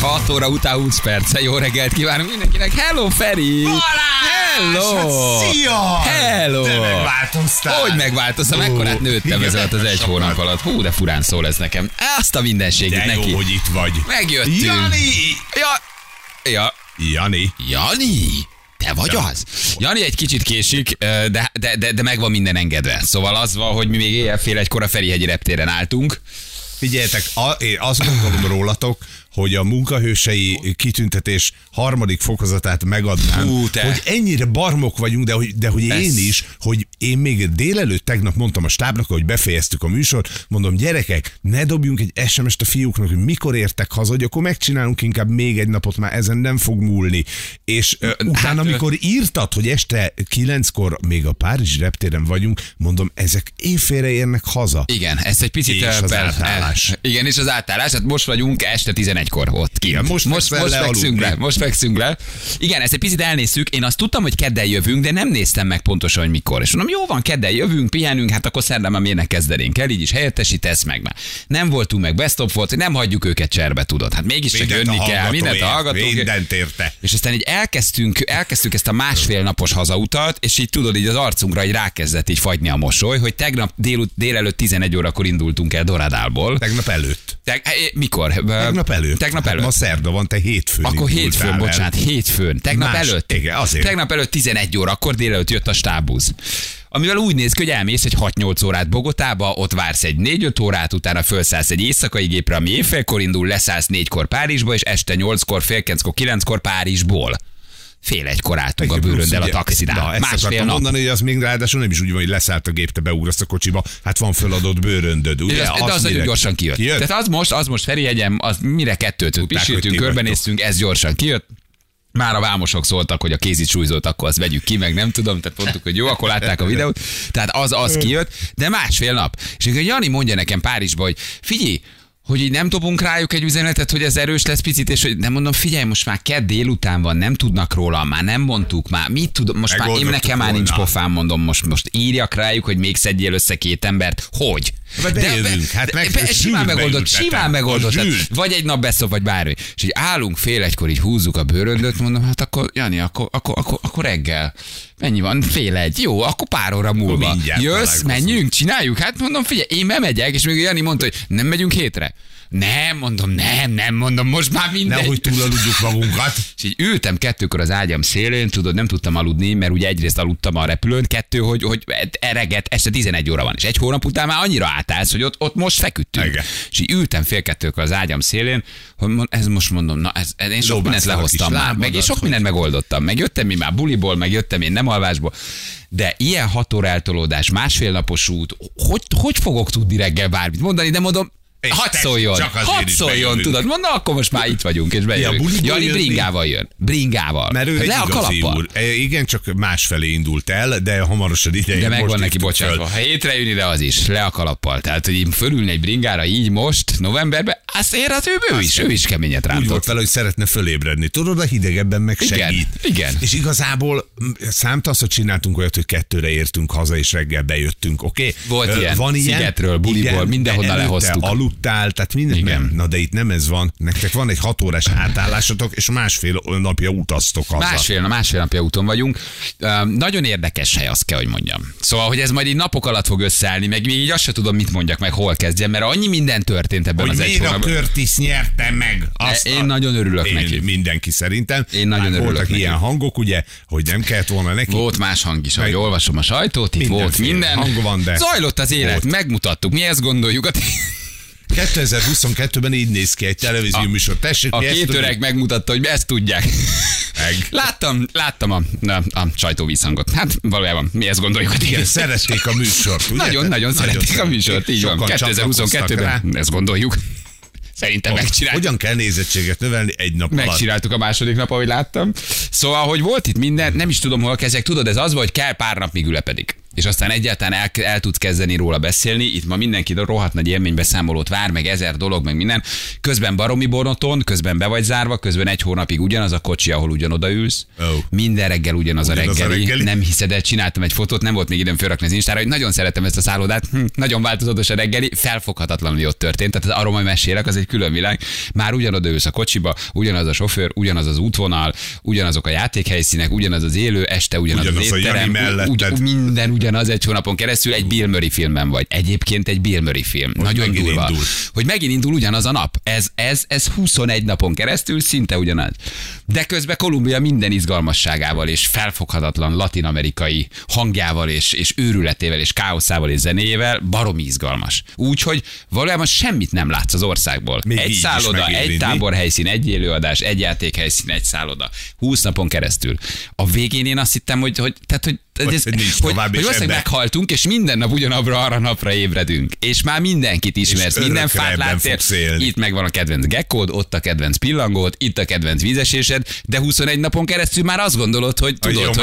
6 óra után 20 perc. Jó reggelt kívánunk mindenkinek. Hello, Feri! Hello! Hát, szia! Hello! De megváltoztál. Hogy megváltoztam? Mekkorát nőttem ez alatt az egy hónap alatt. Hú, de furán szól ez nekem. Azt a mindenségét de neki. De jó, hogy itt vagy. Megjöttünk. Jani! Jani! Te vagy az? Jani egy kicsit késik, de meg van minden engedve. Szóval az van, hogy mi még éjjel fél egykor a Ferihegyi Reptéren álltunk. Figyeljetek, én azt gondolom rólatok, hogy a munkahősei kitüntetés harmadik fokozatát megadnám. Hú, hogy ennyire barmok vagyunk, de hogy én is, hogy én még délelőtt tegnap mondtam a stábnak, hogy befejeztük a műsort, mondom, gyerekek, ne dobjunk egy SMS-t a fiúknak, hogy mikor értek haza, hogy akkor megcsinálunk inkább még egy napot, már ezen nem fog múlni. És utána, amikor írtad, hogy este 9-kor még a Párizsi reptéren vagyunk, mondom, ezek éjfélre érnek haza. Igen, ez egy picit átállás. Igen, és az átállás, hát most vagyunk este 11. Egykor ott ki. Most fekszünk le. Igen, ezt egy picit elnézzük. Én azt tudtam, hogy kedden jövünk, de nem néztem meg pontosan, hogy mikor. És mondom, jó van, kedden jövünk, pihenünk, hát akkor szerdán miért ne kezdenénk el, így is helyettesítesz meg már. Nem voltunk meg, best of volt, nem hagyjuk őket cserbe, tudod. Hát mégiscsak jönni kell, mindent hallgatunk. Mindent érte. És aztán így elkezdtük ezt a másfél napos hazautat, és így tudod, így az arcunkra így rákezdett így fagyni a mosoly, hogy tegnap délelőtt 11 órakor indultunk el Dorádálból. Tegnap előtt. Mikor? Tegnap előtt. Ma szerda van, te hétfőn. Akkor hétfőn, bocsánat, hétfőn. Tegnap előtt. Igen, azért. Tegnap előtt 11 óra, akkor délelőtt jött a stábusz. Amivel úgy néz ki, hogy elmész egy 6-8 órát Bogotába, ott vársz egy 4-5 órát, utána felszállsz egy éjszakai gépre, ami éjfélkor indul, leszállsz 4-kor Párizsba, és este 8-kor, fél 9-kor, 9-kor Párizsból. Fél egykor álltunk a bőröndel a taxinál. Ezt akartam mondani, hogy az még ráadásul nem is úgy van, hogy leszállt a gép, te beugrasz a kocsiba, hát van föladott bőröndöd. Ugye? De az nagyon gyorsan kijött. Tehát az most Ferihegyen, az mire kettőt pisítünk, körbenéztünk, ez gyorsan kijött. Már a vámosok szóltak, hogy a kézit súlyzót, akkor azt vegyük ki, meg nem tudom, tehát mondtuk, hogy jó, akkor látták a videót. Tehát az kijött, de másfél nap. És akkor Jani mondja nekem Párizsba, hogy figyelj, hogy így nem dobunk rájuk egy üzenetet, hogy ez erős lesz picit, és hogy nem mondom, figyelj, most már kedd délután van, nem tudnak róla, már nem mondtuk, már mit tudom, most már én nekem már nincs pofám, mondom, most írjak rájuk, hogy még szedjél össze két embert, hogy? De jövünk, hát simán megoldott. Vagy egy nap beszop, vagy bármi. És így állunk fél egykor, így húzzuk a bőröndöt, mondom, hát akkor Jani, akkor reggel. Mennyi van? Fél egy. Jó, akkor pár óra múlva. Jössz, menjünk, csináljuk. Hát mondom, figyelj, én bemegyek, és még Jani mondta, hogy nem megyünk hétre. Nem, mondom, nem, most már mindegy. Nehogy túlaludjuk magunkat. És így ültem 2-kor az ágyam szélén, tudod, nem tudtam aludni, mert ugye egyrészt aludtam a repülőn, 2, hogy ereget, este 11 óra van, és egy hónap után már annyira átállsz, hogy ott most feküdtünk. Igen. És így ültem fél 2-kor az ágyam szélén, hogy ez most mondom, na ez én sok mindent lehoztam már, meg én sok mindent megoldottam, megjöttem én már buliból, megjöttem én nem alvásból. De ilyen 6 óra eltolódás, másfél napos út, hogy fogok tudni reggel bármit mondani, de mondom, hadd szóljon, tudod, mondom, akkor most már itt vagyunk, és bejövünk. Jani bringával jön. Mert ő le a kalappal. Igen, csak másfelé indult el, de hamarosan idején. De megvan neki, bocsánatva. Ha hétre jön ide, az is, le a kalappal. Tehát, hogy fölülni egy bringára így most, novemberben, azt érhet, ő is keményet rántott. Úgy volt vele, hogy szeretne fölébredni. Tudod, a hidegebben meg segít. Igen. És igazából számtasz, hogy csináltunk olyat, hogy 2-re értünk haza, és reggel bejöttünk, oké? Volt ilyen, szigetről, buliból, mindenhonnan lehoztuk. Tehát mindent nem. Na de itt nem ez van. Nektek van egy 6 órás átállásotok, és másfél napja utaztok haza. Másfél napja úton vagyunk. Nagyon érdekes hely, azt kell, hogy mondjam. Szóval, hogy ez majd így napok alatt fog összeállni, meg még így azt se tudom, mit mondjak, meg hol kezdjem, mert annyi minden történt ebben hogy az egy hónapban. Hogy Curtis nyerte meg azt. Én nagyon örülök neki. Mindenki szerintem. Én nagyon örülök voltak neki. Ilyen hangok, ugye, hogy nem kellett volna neki. Volt más hang is, ahogy olvasom a sajtót, itt volt minden. Hang van, de zajlott az élet, megmutattuk, mi ezt gondoljuk. 2022-ben így néz ki egy televízió műsor. Tessék, a két öreg megmutatta, hogy ezt tudják. Láttam a sajtóvízhangot. Hát valójában mi ezt gondoljuk, hogy igen. Szerették a műsort, ugye? Nagyon szerették a műsort, így van. 2022-ben ezt gondoljuk. Szerintem megcsináltuk. Hogyan kell nézettséget növelni egy nap alatt? Megcsináltuk a második nap, ahogy láttam. Szóval, hogy volt itt minden, nem is tudom, hol kezdek. Tudod, ez az volt, hogy kell pár nap, míg ülepedik. És aztán egyáltalán el tudsz kezdeni róla beszélni. Itt ma mindenki rohadt nagy élménybeszámolót vár, meg 1000 dolog, meg minden. Közben baromi monoton, közben be vagy zárva, közben egy hónapig ugyanaz a kocsi, ahol ugyanoda ülsz. Oh. Minden reggel ugyanaz a reggeli. Nem hiszed el, csináltam egy fotót, nem volt még időm felrakni az Instára, hogy nagyon szeretem ezt a szállodát, nagyon változatos a reggeli, felfoghatatlanul ott történt. Tehát arról majd mesélek, az egy külön világ. Már ugyanoda ülsz a kocsiba, ugyanaz a sofőr, ugyanaz az útvonal, ugyanazok a játékhelyszínek, ugyanaz az élő este, ugyanaz az étterem, minden ugyanaz egy hónapon keresztül, egy Bill Murray filmben vagy. Egyébként egy Bill Murray film. Most nagyon durva. Indul. Hogy megint indul ugyanaz a nap. Ez 21 napon keresztül szinte ugyanaz. De közben Kolumbia minden izgalmasságával és felfoghatatlan latin-amerikai hangjával és őrületével és káoszával és zenéjével baromi izgalmas. Úgyhogy valójában semmit nem látsz az országból. Még egy szálloda, egy táborhelyszín, egy élőadás, egy játékhelyszín, egy szálloda. 20 napon keresztül. A végén én azt hittem, hogy valószínűleg meghaltunk, és minden nap ugyanabra arra napra ébredünk. És már mindenkit ismersz, minden fát látsz. Itt megvan a kedvenc gekkód, ott a kedvenc pillangód, itt a kedvenc vízesésed, de 21 napon keresztül már azt gondolod, hogy tudod,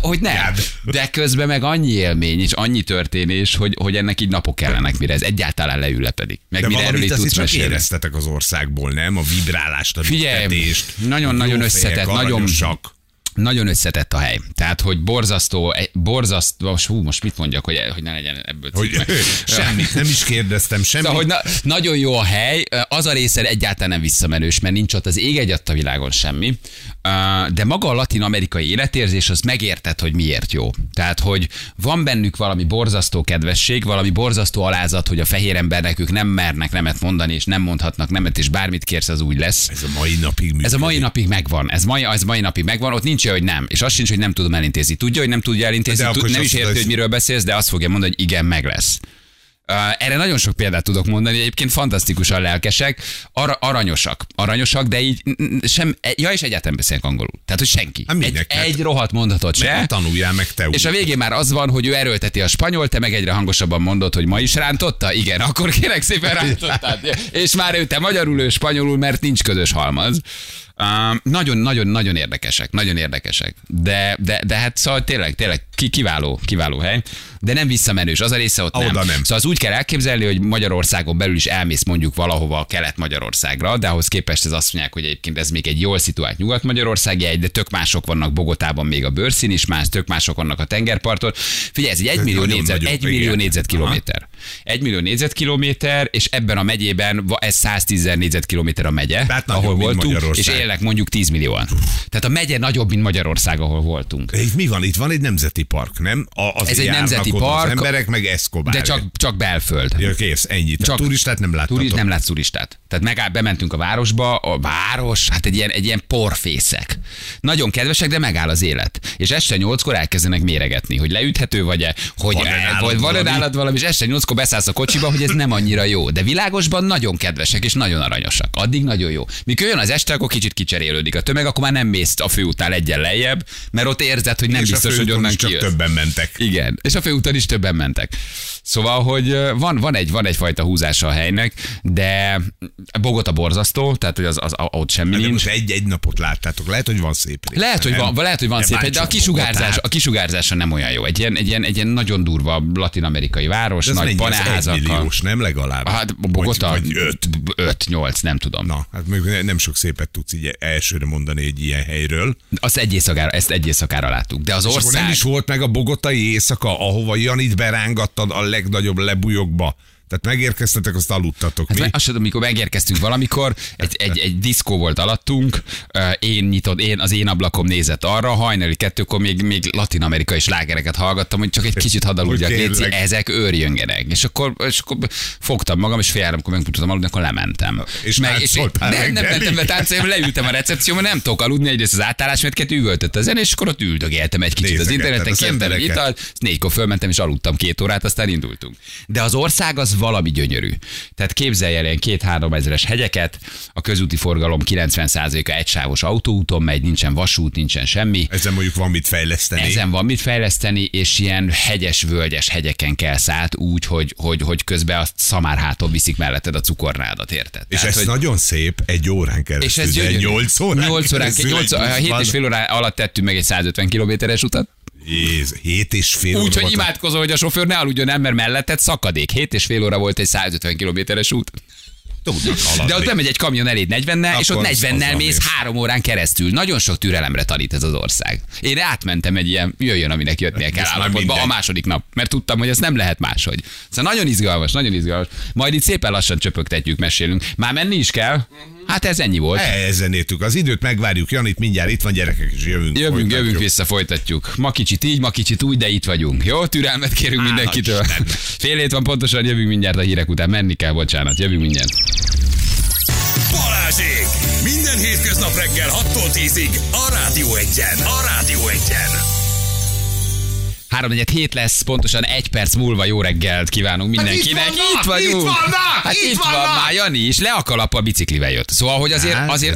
hogy nem. De közben meg annyi élmény és annyi történés, hogy ennek így napok kellenek, mire ez egyáltalán leülepedik. Meg de mire erről így tudsz mesélni. Éreztetek az országból, nem? A vibrálást, a vitetést. Nagyon-nagyon összetett, nagyon sok. Nagyon összetett a hely. Tehát, hogy borzasztó, most mit mondjak, hogy ne legyen ebből címek. Semmit, nem is kérdeztem semmit. Szóval, hogy nagyon jó a hely, az a része egyáltalán nem visszamenős, mert nincs ott az ég egyadt a világon semmi, de maga a latin-amerikai életérzés, az megérted, hogy miért jó. Tehát, hogy van bennük valami borzasztó kedvesség, valami borzasztó alázat, hogy a fehér embernek ők nem mernek nemet mondani, és nem mondhatnak nemet, és bármit kérsz, az úgy lesz. Ez a mai napig működik. Ez a mai napig megvan. Ott nincs, hogy nem. És az sincs, hogy nem tudom elintézni. Tudja, hogy nem tudja elintézni, nem is érti, hogy miről beszélsz, de azt fogja mondani, hogy igen, meg lesz. Erre nagyon sok példát tudok mondani, egyébként fantasztikusan lelkesek, aranyosak, de így sem, és egyáltalán beszélnek angolul. Tehát, hogy senki. Egy rohadt mondatot se. Tanuljál meg te úgy. És a végén már az van, hogy ő erőlteti a spanyol, te meg egyre hangosabban mondod, hogy ma is rántotta? Igen, akkor kérek szépen rántottad. És már ő te magyarul, ő spanyolul, mert nincs közös halmaz. Nagyon érdekesek, de hát szóval tényleg kiváló hely, de nem visszamenős, az a része ott nem. Szóval az úgy kell elképzelni, hogy Magyarországon belül is elmész mondjuk valahova a Kelet-Magyarországra, de ahhoz képest ez azt mondják, hogy egyébként ez még egy jól szituált Nyugat-Magyarország jegy, de tök mások vannak Bogotában, még a bőrszín is más, tök mások vannak a tengerparton. Figyelj, ez egy 1 millió négyzetkilométer. 1 millió négyzetkilométer, és ebben a megyében ez 110 négyzetkilométer a megye, ahol voltunk, és élnek mondjuk 10 millióan. Tehát a megye nagyobb, mint Magyarország, ahol voltunk. És mi van? Itt van egy nemzeti park, nem? Ez egy nemzeti park. Az emberek meg Escobar. De csak belföld. Ja, kész, ennyi. Csak turistát nem láttam. Nem látsz turistát. Tehát bementünk a városba, a város, hát egy ilyen porfészek. Nagyon kedvesek, de megáll az élet. És este 8-kor elkezdenek méregetni, hogy leüthető vagy-e, hogy van-e nálad valami, és este 8-kor beszállsz a kocsiba, hogy ez nem annyira jó. De világosban nagyon kedvesek és nagyon aranyosak. Addig nagyon jó. Mikor jön az este, akkor kicsit kicserélődik a tömeg, akkor már nem mész a főútnál egyen lejjebb, mert ott érzed, hogy nem és biztos, hogy onnan kijössz. Többen mentek. Igen, és a főúton is többen mentek. Szóval, hogy van egyfajta húzása a helynek, de Bogota borzasztó, tehát hogy az ott semmi nincs. Most egy napot láttátok, lehet, hogy van szép rész. Lehet, hogy van szép rész, de a kisugárzása nem olyan jó. Egy ilyen nagyon durva latin-amerikai város, de nagy banánházak. Ez milliós, nem legalább? Hát Bogota 5-8, nem tudom. Na, hát nem sok szépet tudsz így elsőre mondani egy ilyen helyről. Ezt egy éjszakára láttuk. De az ország... És akkor nem is volt meg a bogotai éjszaka, ahova Janit berángattad a legnagyobb lebújokba. Tehát megérkeztetek, azt aludtatok, mi? Hát azt tudom, mikor megérkeztünk valamikor, egy diszkó volt alattunk, az én ablakom nézett arra, hajnali 2-kor még latin-amerikai slágereket hallgattam, hogy csak egy kicsit hadd aludjak, ezek őrjöngenek. És akkor fogtam magam, és fél háromkor megpróbáltam aludni, akkor lementem. Nem mentem be táncolni, leültem a recepcióban, nem tudok aludni, egyrészt az átállás, mert kettő üvöltött a zene, és akkor ott üldögéltem egy kicsit az interneten, kértem egy italt, 4-kor fölmentem, és aludtam 2 órát, aztán indultunk. De az ország az valami gyönyörű. Tehát képzelj el ilyen 2-3 ezres hegyeket, a közúti forgalom 90%-a egysávos autóúton megy, nincsen vasút, nincsen semmi. Ezen mondjuk van mit fejleszteni. Ezen van mit fejleszteni, és ilyen hegyes, völgyes hegyeken kell szállt úgy, hogy közben a szamárháton viszik melletted a cukornádat, érted? És tehát, ez nagyon szép, egy órán keresztül. És ez 8 órán, 7,5 óra alatt tettünk meg egy 150 kilométeres utat. Jéz, 7,5 óra. Úgyhogy imádkozol, hogy a sofőr ne aludjon el, mert melletted szakadék. 7,5 óra volt egy 150 kilométeres út. De ott bemegy egy kamion eléd 40-nel, és ott 40-nel mész 3 órán keresztül. Nagyon sok türelemre tanít ez az ország. Én átmentem egy ilyen, jöjjön, aminek jöttnie kell állapotba a második nap, mert tudtam, hogy ezt nem lehet máshogy. Szóval nagyon izgalmas, nagyon izgalmas. Majd itt szépen lassan csöpögtetjük, mesélünk. Már menni is kell. Hát ez ennyi volt. Ezen értük az időt, megvárjuk Janit, mindjárt itt van, gyerekek, és jövünk vissza, folytatjuk. Ma kicsit így, ma kicsit úgy, de itt vagyunk. Jó, türelmet kérünk mindenkitől. Fél hét van pontosan, jövünk mindjárt a hírek után. Menni kell, bocsánat, jövünk mindjárt. Balázsék! Minden hétköznap reggel 6-tól 10-ig a Rádió 1-en. A Rádió 1-en. 3-4-7 lesz, pontosan 1 perc múlva. Jó reggelt kívánunk mindenkinek. Hát itt vagyunk! Itt van már Jani is, le a kalap, a biciklivel jött. Szóval, hogy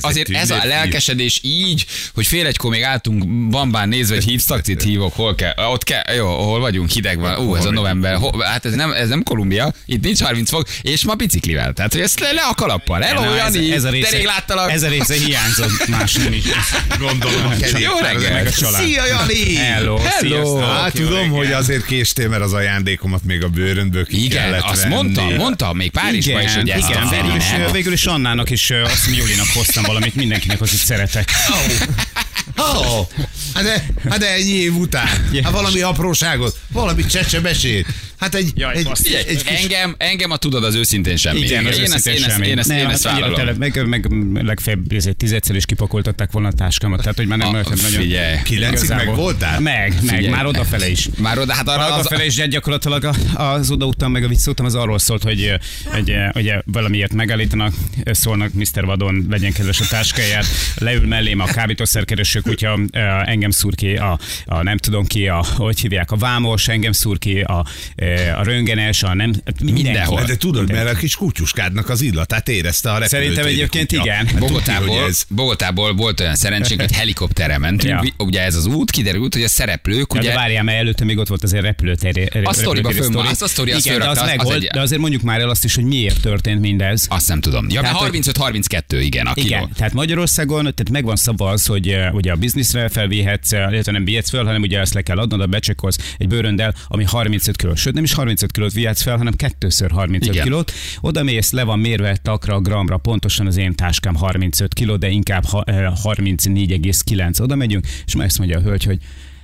azért ez a lelkesedés így, hogy fél egykor még álltunk bambán nézve, hogy hívsz, takcit hívok, hol kell, ott kell, jó, hol vagyunk, hideg van, ez a november, hát ez nem Kolumbia, itt nincs 30 fok, és ma biciklivel. Tehát, hogy ezt le a kalappal. Hello, Jani, de rég láttalak. Ez a része hiányzott más, mint gondolom. Jó reggelt! Szia, Jani! Hello! Tudom, hogy azért késtél, mert az ajándékomat még a bőröndből ki kellett venni. Igen, azt mondtam még Párizsban is, hogy ezt a Feri nem. Végül is Annának és azt Julinak hoztam valamit, mindenkinek, akit szeretek. Hát ennyi év után. Hát valami apróságot, valami csecsebesét. Hát engem a tudod az őszintén semmi. Igen, az őszintén semmi. Én ezt vállalom. Meg legfeljebb 10-szer is kipakoltatták volna a táskámat. Tehát, hogy már nem nagyon... Figyelj. 9-ig meg voltál? Meg, már odafele is. Már oda, hát arra odafele is gyakorlatilag az odaútam meg a visszaútam, az arról szólt, hogy ugye valamiért megállítanak, szólnak, Mr. Vadon, legyen kedves a táskáját, leül mellém a kábítószerkereső kutya, engem szúr ki a nem tudom ki, hogy hívják, a vámos, engem szúr ki a röntgenes, a nem... Mindenhol. De tudod, mindenhol. Mert a kis kutyuskádnak az illatát érezte a repülőtéri kutya. Szerintem egyébként igen. Bogotából volt olyan szerencsénk, hogy helikopterre mentünk. Ja. Ugye ez az út, kiderült, hogy a szereplők... Ugye... De várjál, mert előtte még ott volt azért repülőtéri... A sztoriba fönnban, azt a sztori, azt fölrakta. Igen, de az megvolt, de azért mondjuk már el azt is, hogy miért történt mindez. Azt nem tudom. Ja, mert 35-32, igen, a kiló. Igen, tehát Magyarországon tehát megvan szabva az, hogy ugye a bizniszre felvihetsz, illetve nem vihetsz föl, hanem ugye azt le kell adnod, a becsekolsz egy bőröndel, ami 35 kilós. Sőt, nem is 35 kilót vihetsz fel, hanem 2x35 kilót. Oda mész, le van mérve takra, gramra, pontosan az én táskám 35 kiló, de inkább 34,9. Oda megyünk, és már ezt mondja a hölgy, hogy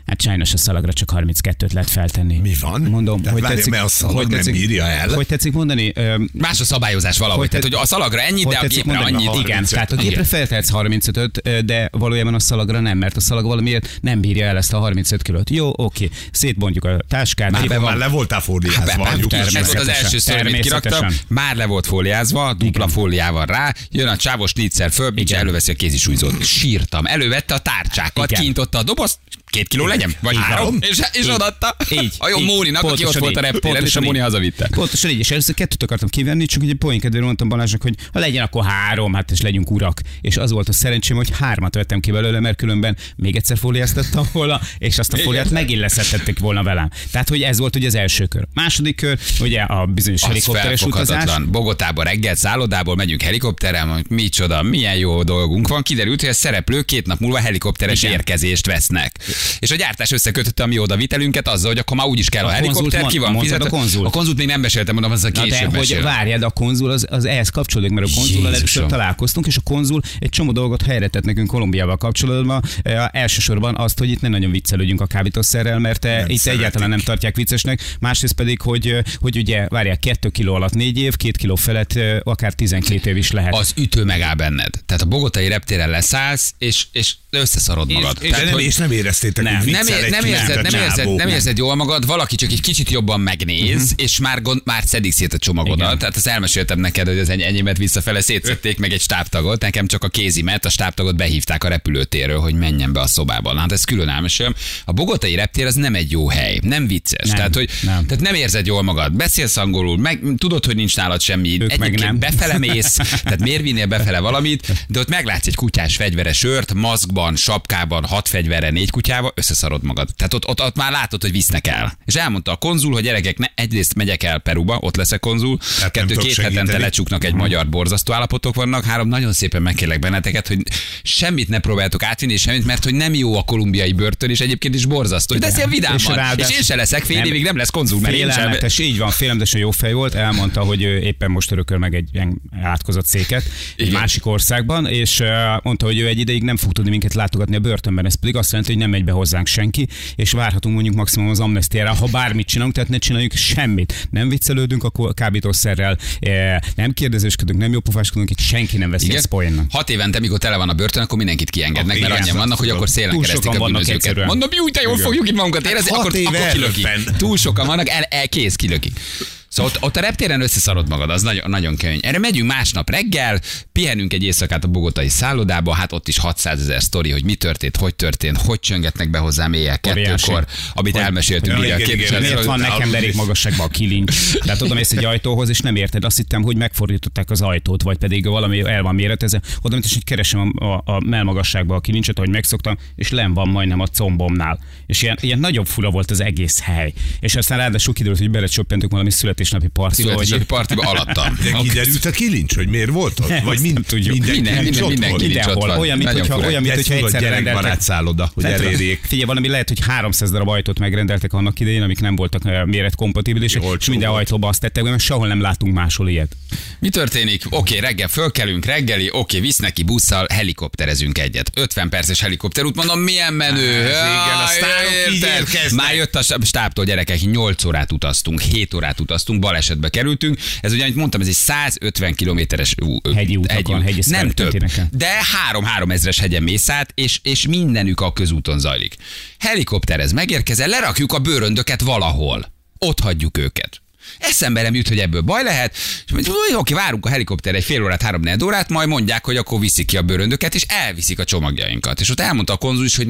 hát sajnos a szalagra csak 32-t lehet feltenni. Mi van? Mondom, de hogy várj, tetszik, mert a szalag nem írja el. Hogy tetszik mondani? Más a szabályozás valahogy. Hogy tehát, hogy a szalagra ennyi, de a gépre annyit. Igen, tehát a gépre feltehetsz 35-öt, de valójában a szalagra nem, mert a szalag valamiért nem bírja el ezt a 35 kilót. Jó, oké. Szétbontjuk a táskát. Már le voltál fóliázva. Ez volt az első sztori, amit kiraktam. Már le volt fóliázva, dupla fóliával rá. Jön a csávos négyszer föl, előveszi a kézisújzót. Sírtam. Elővette a tárcsákat, kinyitotta a dobozt. 2 kiló legyen? Vagy 3? És odaadta a jó Móninak, aki ott volt a reptéren, és a Móni hazavitte. Pontosan így, és először 2-t akartam kivenni, csak ugye poénkedvére mondtam Balázsnak, hogy ha legyen, akkor 3, hát és legyünk urak. És az volt a szerencsém, hogy 3-at vettem ki belőle, mert különben még egyszer fóliáztattam volna, és azt a fóliát megillesztették volna velem. Tehát, hogy ez volt ugye az első kör. Második kör, ugye a bizonyos helikopteres utazás. Bogotába reggel szállodából megyünk helikopterrel, micsoda, milyen jó dolgunk van. Kiderült, hogy a szereplők 2 nap múlva helikopteres érkezést vesznek. És a gyártás összekötötte a mi odavitelünket azzal, hogy akkor már úgyis kell a helikopter, ki van fizetve. A konzul. A konzult még nem meséltem, mondom, az a később mesél. Várjál, de a konzul az ehhez kapcsolódik, mert a konzullal először találkoztunk, és a konzul egy csomó dolgot helyre tett nekünk Kolumbiával kapcsolatban. Elsősorban azt, hogy itt nem nagyon viccelődjünk a kábítószerrel, mert nem itt szeretik. Egyáltalán nem tartják viccesnek. Másrészt pedig, hogy ugye várjál, 2 kiló alatt 4 év, 2 kiló felett akár 12 év is lehet. Az ütő megáll benned. Tehát a bogotai reptéren leszállsz, és összeszarod magad. És tehát, nem érezted beszéltek, nem, hogy nem érzed jól magad, valaki csak egy kicsit jobban megnéz, és már szedik szét a csomagodat. Igen. Tehát azt elmeséltem neked, hogy az enyémet visszafele szétszedték meg egy stábtagot, nekem csak a kézimet, a stábtagot behívták a repülőtérről, hogy menjen be a szobában. Hát ez külön elmesélem. A bogotai reptér az nem egy jó hely, nem vicces. Tehát nem érzed jól magad, beszélsz angolul, meg tudod, hogy nincs nálad semmi, egyébként befele mész, tehát miért vinnél befele valamit, de ott meglátsz egy kutyás fegyveres őrt, maszkban, sapkában, 6 fegyverre 4 kutyával, összeszarod magad. Tehát ott már látod, hogy visznek el. És elmondta a konzul, hogy gyerekek, egyrészt megyek el Peruba, ott leszek konzul, hát két hetente lecsuknak egy magyar, borzasztó állapotok vannak, 3, nagyon szépen megkérlek benneteket, hogy semmit ne próbáltok átvinni, semmit, mert hogy nem jó a kolumbiai börtön, és egyébként is borzasztó. De ez vidáman. És én se leszek fél évig, nem lesz konzul, mert félelmetes, így van, félelmetesen jó fej volt, elmondta, hogy éppen most örököl meg egy ilyen átkozott széket egy másik országban, és mondta, hogy ő egy ideig nem fog tudni minket látogatni a börtönben, ez pedig azt jelenti, hogy nem megy be hozzánk senki, és várhatunk mondjuk maximum az amnestiára, ha bármit csinálunk, tehát ne csináljuk semmit. Nem viccelődünk, akkor kábítószerrel nem kérdezősködünk, nem jópofáskodunk, itt senki nem veszi ezt poénnak. 6 évente, mikor tele van a börtön, akkor mindenkit kiengednek, mert annyian vannak, hogy akkor szélen keresztik a bűnözőket. Mondom, jó, te jól fogjuk itt magunkat érezni, akkor kilökik. Túl sokan vannak, kész, kilökik. Szóval ott a reptéren összeszarod magad, az nagyon, nagyon kemény. Erre megyünk másnap reggel, pihenünk egy éjszakát a bogotai szállodába, hát ott is 600 000 sztori, hogy mi történt, hogy csöngetnek be hozzám éjjel 2-kor, amit elmeséltünk ugye a képviselőről. Miért van nekem derék magasságban a kilincs? Tehát oda mész egy ajtóhoz, és nem érted. Azt hittem, hogy megfordították az ajtót, vagy pedig valami el van méretezve. Oda mint is, hogy keresem a mellmagasságban a kilincset, ahogy megszoktam, és len van majdnem a combomnál. És ilyen nagyobb fura volt az egész hely. És aztán ráadásul kiderült, hogy belecsöppentünk valami születésnapi partiba alattam. De kiderült a kilincs, hogy miért volt ott? Vagy minden kilincs ott van. Olyan, mint hogyha egyszerre rendeltek. Hogy elérjék. Figyelj, valami lehet, hogy 300 darab ajtót megrendeltek annak idején, amik nem voltak méretkompatibilisek, és minden ajtóba azt tettek, mert sehol nem látunk máshol ilyet. Mi történik? Oké, reggel fölkelünk, reggeli, oké, visznek ki busszal, helikopterezünk egyet. 50 perces helikopterút, mondom, milyen menő. Már jött a stábtól, gyerekek, 8 órát utaztunk, 7 órát utaztunk. Balesetbe kerültünk. Ez ugye, amit mondtam, ez egy 150 kilométeres hegyi utakon, nem több, de 3000-es hegyen mész át, és mindenük a közúton zajlik. Helikopterhez megérkezel, lerakjuk a bőröndöket valahol. Ott hagyjuk őket. Eszembe nem jut, hogy ebből baj lehet. És mondjuk, oké, várunk a helikopterre egy fél órát, 3-4 órát, majd mondják, hogy akkor viszik ki a bőröndöket, és elviszik a csomagjainkat. És ott elmondta a konzul is, hogy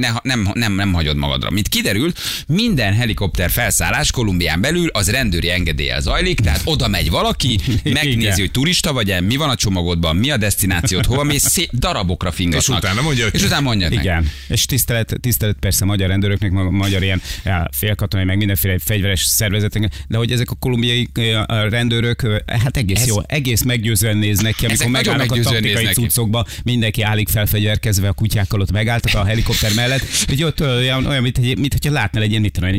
nem hagyod magadra. Mint kiderült, minden helikopter felszállás Kolumbián belül az rendőri engedéllyel zajlik, tehát oda megy valaki, megnézi, hogy turista vagy-e, mi van a csomagodban, mi a desztinációt, hova mész, darabokra fingatnak. És utána mondja, igen. És tisztelet persze magyar rendőröknek, magyar ilyen félkatonai, meg mindenféle fegyveres szervezeteknek, de hogy ezek a kolumbiai a rendőrök, hát egész meggyőzően néznek ki, amikor megállnak a taktikai cuccokba, mindenki állik felfegyverkezve, a kutyákkal ott megálltak a helikopter mellett, hogy ott olyan, mintha látnál egy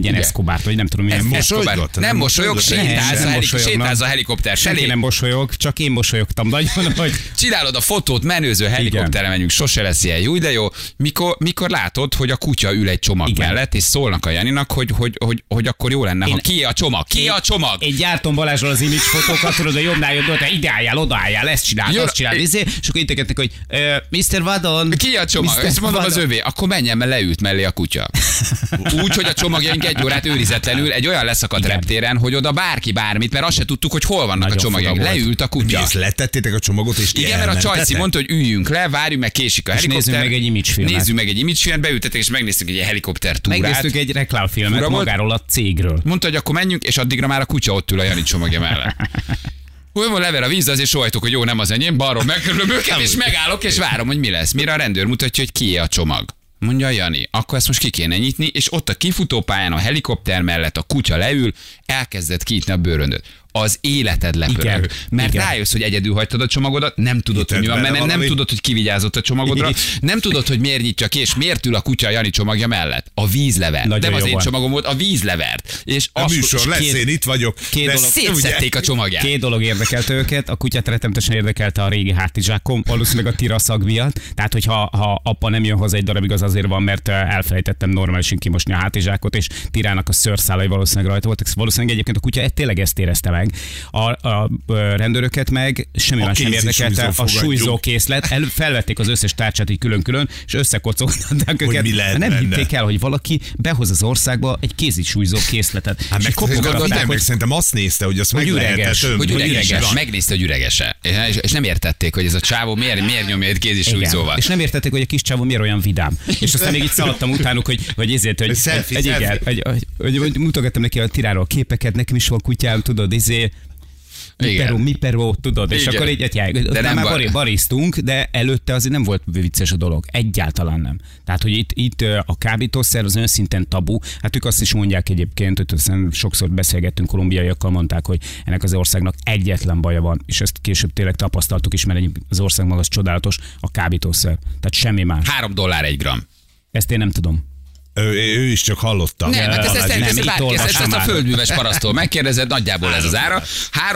ilyen Escobart, vagy nem tudom, milyen mosolygott. Nem mosolyog, sétálsz a helikopter felé. Senki nem mosolyog, csak én mosolyogtam nagyon, hogy... Csinálod a fotót, menőző helikopterre menjünk, sose lesz ilyen jó, de jó. Mikor látod, hogy a kutya ül egy csomag mellett, és szólnak a Janinak, hogy akkor jó lenne, ha ki a csomag, ki a csomag. Gyártom Balázsról az image fotókat, tudod, a jobbnál volt, hogy ide álljál, oda álljál, ezt csinál, azt csinál, és akkor integetnek, hogy Mr. Vadon. Ki a csomag? Ezt mondom, Vadon. Az övé, akkor menjen, mert leült mellé a kutya. Úgy, hogy a csomagjaink 1 órát őrizetlenül egy olyan leszakadt reptéren, hogy oda bárki bármit, mert azt se tudtuk, hogy hol vannak a csomagjaink. Leült a kutya. És letettétek a csomagot, és igen, mert a Csajci mondta, hogy üljünk le, várjuk, meg késik a helikopter. Nézzünk meg egy imagefilmet. Beültetek, és megnéztük egy ilyen helikoptertúrát. Megnéztük egy reklámfilmet magáról a cégről. Mondta, hogy akkor menjünk, és addigra már a kutya ott ül a Jani csomagja mellett. Olyan lever a vízre, azért sóhajtok, hogy jó, nem az enyém, balról megkörülöm őket, és megállok, és várom, hogy mi lesz. Mire a rendőr mutatja, hogy kié a csomag. Mondja Jani, akkor ezt most ki kéne nyitni, és ott a kifutópályán a helikopter mellett a kutya leül, elkezdett kinyitni a bőröndöt. Az életed lepörög. Mert rájössz, hogy egyedül hagytad a csomagodat, nem tudod, hogy mi van, mert nem tudod, hogy ki vigyázott a csomagodra, nem tudod, hogy miért nyitja ki, és miért ül a kutya a Jani csomagja mellett. A vízlevert. Nem az én csomagom volt, a vízlevert. És a műsor lesz, én itt vagyok. Szétszedték a csomagját. 2 dolog érdekelt őket, a kutyát rettenetesen érdekelte a régi hátizsákom, valószínűleg a tiraszag miatt. Tehát, hogy ha apa nem jön hozzá egy darabig, az azért van, mert elfelejtettem normálisan kimosni a hátizsákot, és tirának a szőrszálai valószínűleg rajta voltak. Valószínűleg egyébként a kutya tényleg ezt érezte. meg. A rendőröket meg semmiben sem érdekelte a súlyzókészlet. Felvették az összes tárcsát így külön-külön, és összekocogtatták őket. Nem hitték el, hogy valaki behoz az országba egy kézi súlyzókészletet. Hát meg szerintem azt nézte, hogy azt meg lehetett több. Hogy üreges. Megnézte, hogy üreges-e. És nem értették, hogy ez a csávó miért nyomja egy kézi súlyzóval. És nem értették, hogy a kis csávó miért olyan vidám. És aztán még itt szaladtam utánuk, hogy ezért, hogy mutogattam neki a tiráról képeket, nekem is van kutyám, tudod, mi Peru, tudod, igen. És akkor így már bariztunk, de előtte azért nem volt vicces a dolog, egyáltalán nem. Tehát, hogy itt a kábítószer az olyan szinten tabu, hát ők azt is mondják egyébként, hogy aztán sokszor beszélgettünk kolumbiaiakkal, mondták, hogy ennek az országnak egyetlen baja van, és ezt később tényleg tapasztaltuk is, mert az ország maga az csodálatos, a kábítószer, tehát semmi más. $3 1 gram. Ezt én nem tudom. Ő is csak hallotta. Nem, hát ezt a földműves parasztól megkérdezed, nagyjából ez az ára.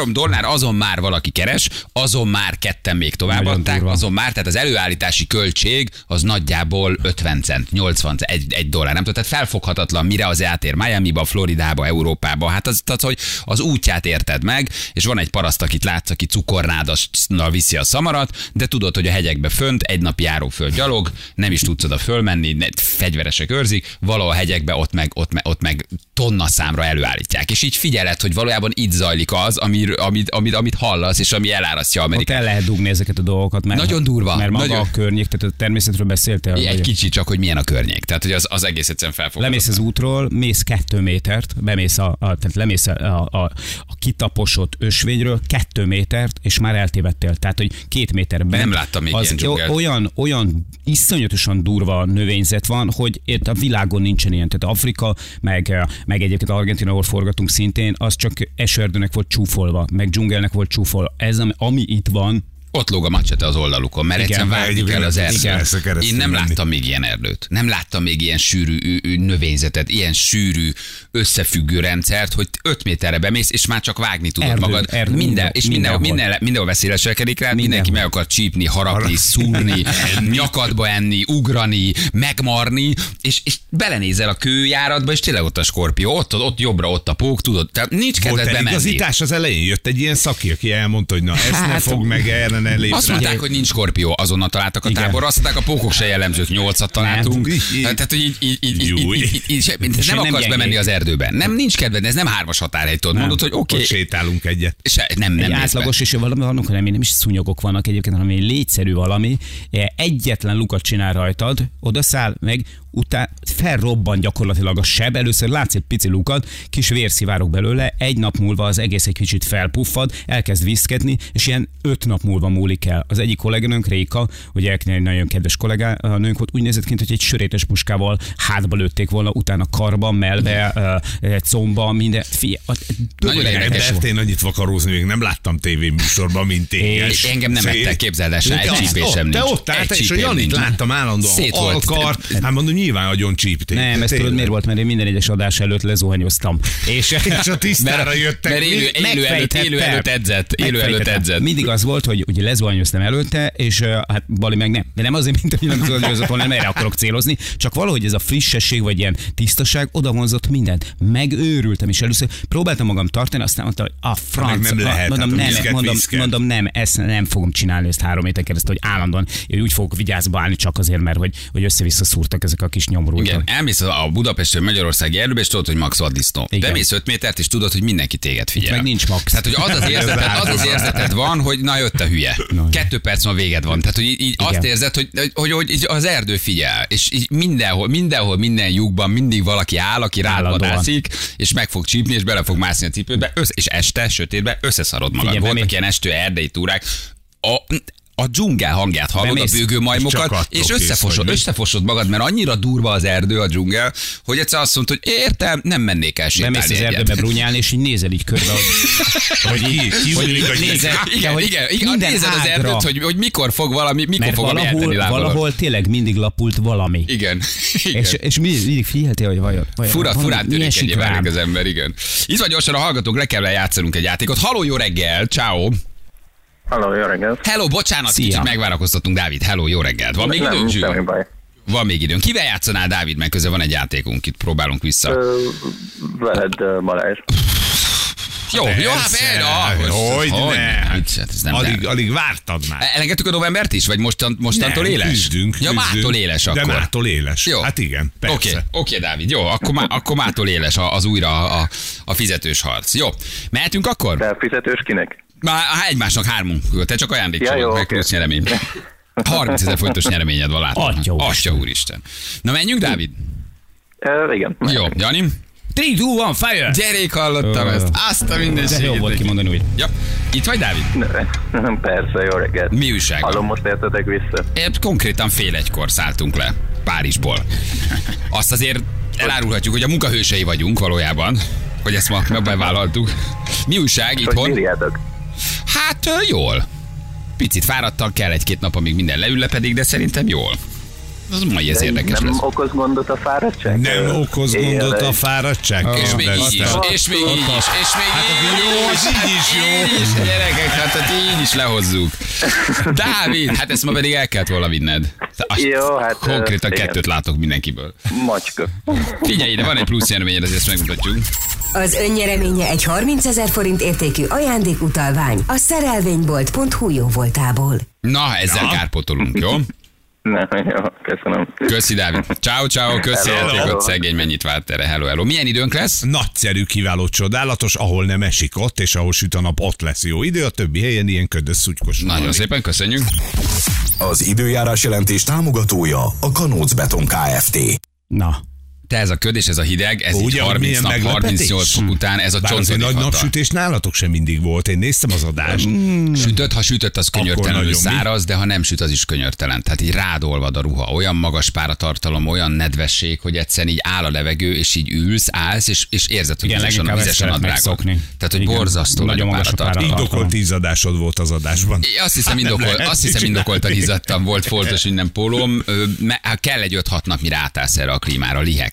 $3 azon már valaki keres, azon már ketten még továbbadták, azon már, tehát az előállítási költség az nagyjából 50 cent, 80 cent, $1, nem tudom, tehát felfoghatatlan, mire az átér Miamiba, Floridába, Európába, hát az, hogy az útját érted meg, és van egy paraszt, akit látsz, aki cukornádasnal viszi a szamarat, de tudod, hogy a hegyekbe fönt egy napi járó gyalog, nem is tudsz oda fölmenni, fegyveresek őrzik, valahol a hegyekbe ott meg tonna számra előállítják. És így figyeled, hogy valójában itt zajlik az, amit hallasz, és ami elárasztja Amerikát. Ott el lehet dugni ezeket a dolgokat. Mert nagyon durva. Mert maga a környék, tehát a természetről beszéltél. Egy kicsit csak, hogy milyen a környék. Tehát, hogy az egész egyszerűen felfogható. Lemész az útról, mész 2 métert, lemész a kitaposott ösvényről 2 métert, és már eltévedtél. Tehát, hogy 2 méterben. Nem láttam még ilyen olyan iszonyatosan durva növényzet van, hogy itt a világon nincsen ilyen. Tehát Afrika, meg egyébként Argentina, ahol forgatunk szintén, az csak esőerdőnek volt csúfolva, meg dzsungelnek volt csúfolva. Ez, ami itt van, ott lóg a macsete az oldalukon, mert egyszerűen vágni kell az erdőt. Én nem láttam még ilyen erdőt. Nem láttam még ilyen sűrű növényzetet, ilyen sűrű összefüggő rendszert, hogy 5 méterre bemész, és már csak vágni tudod magad. Mindenhol veszélyeselkedik rá, mindenki meg akar csípni, harapni, szúrni, nyakadba enni, ugrani, megmarni, és belenézel a kőjáratba, és tényleg ott a skorpió, ott jobbra, ott a pók, tudod. Tehát nincs kedved bemenni. Volt egy igazítás az elején, jött egy ilyen szaki, aki elmondta, hogy na, ezt nem fog meg erre. Azt mondták, hogy nincs skorpió, azonnal találtak a táborra, azt mondták, a pókok se jellemzők, 8-at találtunk. Tehát, hogy így nem akarsz bemenni az erdőbe. Nem, nincs kedved, ez nem 3-as határhely, tudod, mondod, hogy oké. Ott sétálunk egyet. Nem átlagos, és valami vannak, hanem nem is szúnyogok vannak egyébként, hanem légyszerű valami, egyetlen lukat csinál rajtad, odaszáll meg, utána felrobban gyakorlatilag a seb, először látsz egy pici lukat, kis vérszivárok belőle, egy nap múlva az egész egy kicsit felpuffad, elkezd viszkedni, és ilyen 5 nap múlva múlik el. Az egyik kolléganőnk, Réka, ugye egy nagyon kedves kolléganőnk volt, úgy nézett kint, hogy egy sörétes puskával hátba lőtték volna, utána karba, mellbe, comba, minden. Nagyon érdekes volt. Én annyit vakarózni, még nem láttam tévéműsorban, mint tényleg. Engem nem ettek, képzeld el, egy csípésem nincs. Te ott álltál, és a Janit láttam állandóan alkart, hát mondom, nyilván agyon csípték. Nem, ezt tudod miért volt, mert én minden egyes adás előtt lezuhanyoztam. És a tisztára jöttek. Élő előtt edzett. Mindig az volt, hogy ugye lezuhanyoztam előtte, és hát Bali meg nem. De nem azért, mint hogy nem zuhanyozott volna, nem erre akarok célozni, csak valahogy ez a frissesség, vagy ilyen tisztaság odavonzott mindent. Megőrültem is először. Próbáltam magam tartani, aztán mondtam, hogy a franc. Mondom, nem, ezt nem fogom csinálni, ezt 3 héten keresztül, hogy állandóan úgy fogok vigyázba állni csak azért, mert hogy össze-vissza szúrtak ezek a kis nyomorultak. Igen, elmész a budapesti magyarországi erdőbe, és tudod, hogy max vaddisznó. De mész 5 métert, és tudod, hogy mindenki téged figyel. Itt meg nincs max. Tehát, hogy az az érzeted van, hogy na jött a hülye. 2 perc van, véged van. Tehát, hogy így azt érzed, hogy az erdő figyel, és így mindenhol, minden lyukban mindig valaki áll, aki rád vadászik, és meg fog csípni, és bele fog mászni a cipőbe, és este, sötétbe összeszarod magad. Voltak ilyen estő erdei túrák. A dzsungel hangját hallod, bemész, a bőgő majmokat, és összefosod magad, mert annyira durva az erdő, a dzsungel, hogy egyszer azt mondod, hogy értem, nem mennék el sétálni. Bemész az erdőbe brúnyálni, és így nézel így körbe, hogy nézel az erdőt, hogy mikor fog valami, mikor fog eltenni lábadat. Valahol tényleg mindig lapult valami. Igen. És mindig figyeltél, hogy vajon. Furán tűnik egyéb válik az ember, igen. Itt vagy gyorsan a hallgatók, le kell lejátszanunk egy játékot. Halló, jó reggel, ciao. Hello, jó reggelt. Hello, bocsánat, szia. Kicsit megvárakoztatunk, Dávid. Hello, jó reggelt. Van még időnk? Van még időnk. Kivel játszanál, Dávid? Meg közben van egy játékunk, itt próbálunk vissza. Veled, Balázs. jó, hát alig vártam már. Elengedtük a novembert is, vagy mostantól éles? Küzdünk. Ja, mától éles akkor. De mától éles. Jó. Hát igen, persze. Oké, Dávid, jó, akkor mától éles az újra a fizetős harc. Jó, mehetünk akkor? De fizetős kinek? Már egymásnak hármunk, te csak ajándékcsomag, meg plusz nyeremény. 30 000 forintos nyereményed van, látom. Atya úristen. Na menjünk, Dávid? Igen. Jó, Jani? 3, 2, 1, fire! Gyerék, hallottam ezt. Azt a mindenségét. De jó volt kimondani úgy. Ja. Itt vagy, Dávid? Nem, persze, jó reggelt. Mi újság? Hallom, most értetek vissza. Konkrétan fél egykor szálltunk le Párizsból. Azt azért elárulhatjuk, hogy a munkahősei vagyunk valójában, hogy ezt ma bevállaltuk. Mi újság itthon? Hogy bírjátok? Hát jól. Picit fáradtan, kell egy-két nap, amíg minden leülepedik, de szerintem jól. Az mai ez érdekes nem lesz. Okoz gondot a fáradtság? Nem okoz gondot a fáradtság. És még így is. És még így is. Gyerekek, hát így is lehozzuk. Dávid, hát ezt ma pedig el kellett volna vinned. Jó, hát... Konkrétan kettőt látok mindenkiből. Macska. Figyelj ide, van egy plusz nyereményed, ezt megmutatjuk. Az önnyereménye egy 30 000 forint értékű ajándékutalvány a szerelvénybolt.hu jóvoltából. Na, ezzel kárpótolunk, jó? Na, jó, köszönöm. Köszi, Dávid. Ciao, köszi játékot, szegény, mennyit vált erre. Hello. Milyen időnk lesz? Nagyszerű, kiváló, csodálatos, ahol nem esik ott, és ahol süt a nap, ott lesz jó idő, a többi helyen ilyen ködös, szutykos. Nagyon szépen köszönjük. Az időjárás jelentés támogatója a Kanóc Beton Kft. Na. De ez a köd és ez a hideg, ez úgy, így 30 nap, 38 fok után, ez a csontodik. Nagy napsütés nálatok sem mindig volt, én néztem az adást. Sütött, ha sütött, az könyörtelenül száraz, de ha nem süt, az is könyörtelen. Tehát így rádolvad a ruha, olyan magas páratartalom, olyan nedvesség, hogy egyszerűen így áll a levegő, és így ülsz, állsz, és érzed, hogy vizesen a drágot. Tehát, hogy borzasztó nagy páratartalom. Indokolt izzadásod volt az adásban. Azt hiszem, indokoltan izzadtam, volt foltos innen pólóm. Kell egy 5-6 nap, mire átállsz erre a klímára, lihegsz.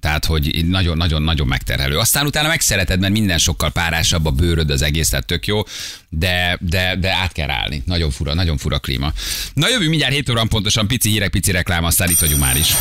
Tehát, hogy nagyon-nagyon-nagyon megterhelő. Aztán utána megszereted, mert minden sokkal párásabb a bőröd, az egész, tehát tök jó, de át kell állni. Nagyon fura klíma. Na, jövünk mindjárt 7 óra pontosan, pici hírek, pici reklám, aztán itt vagyunk már is.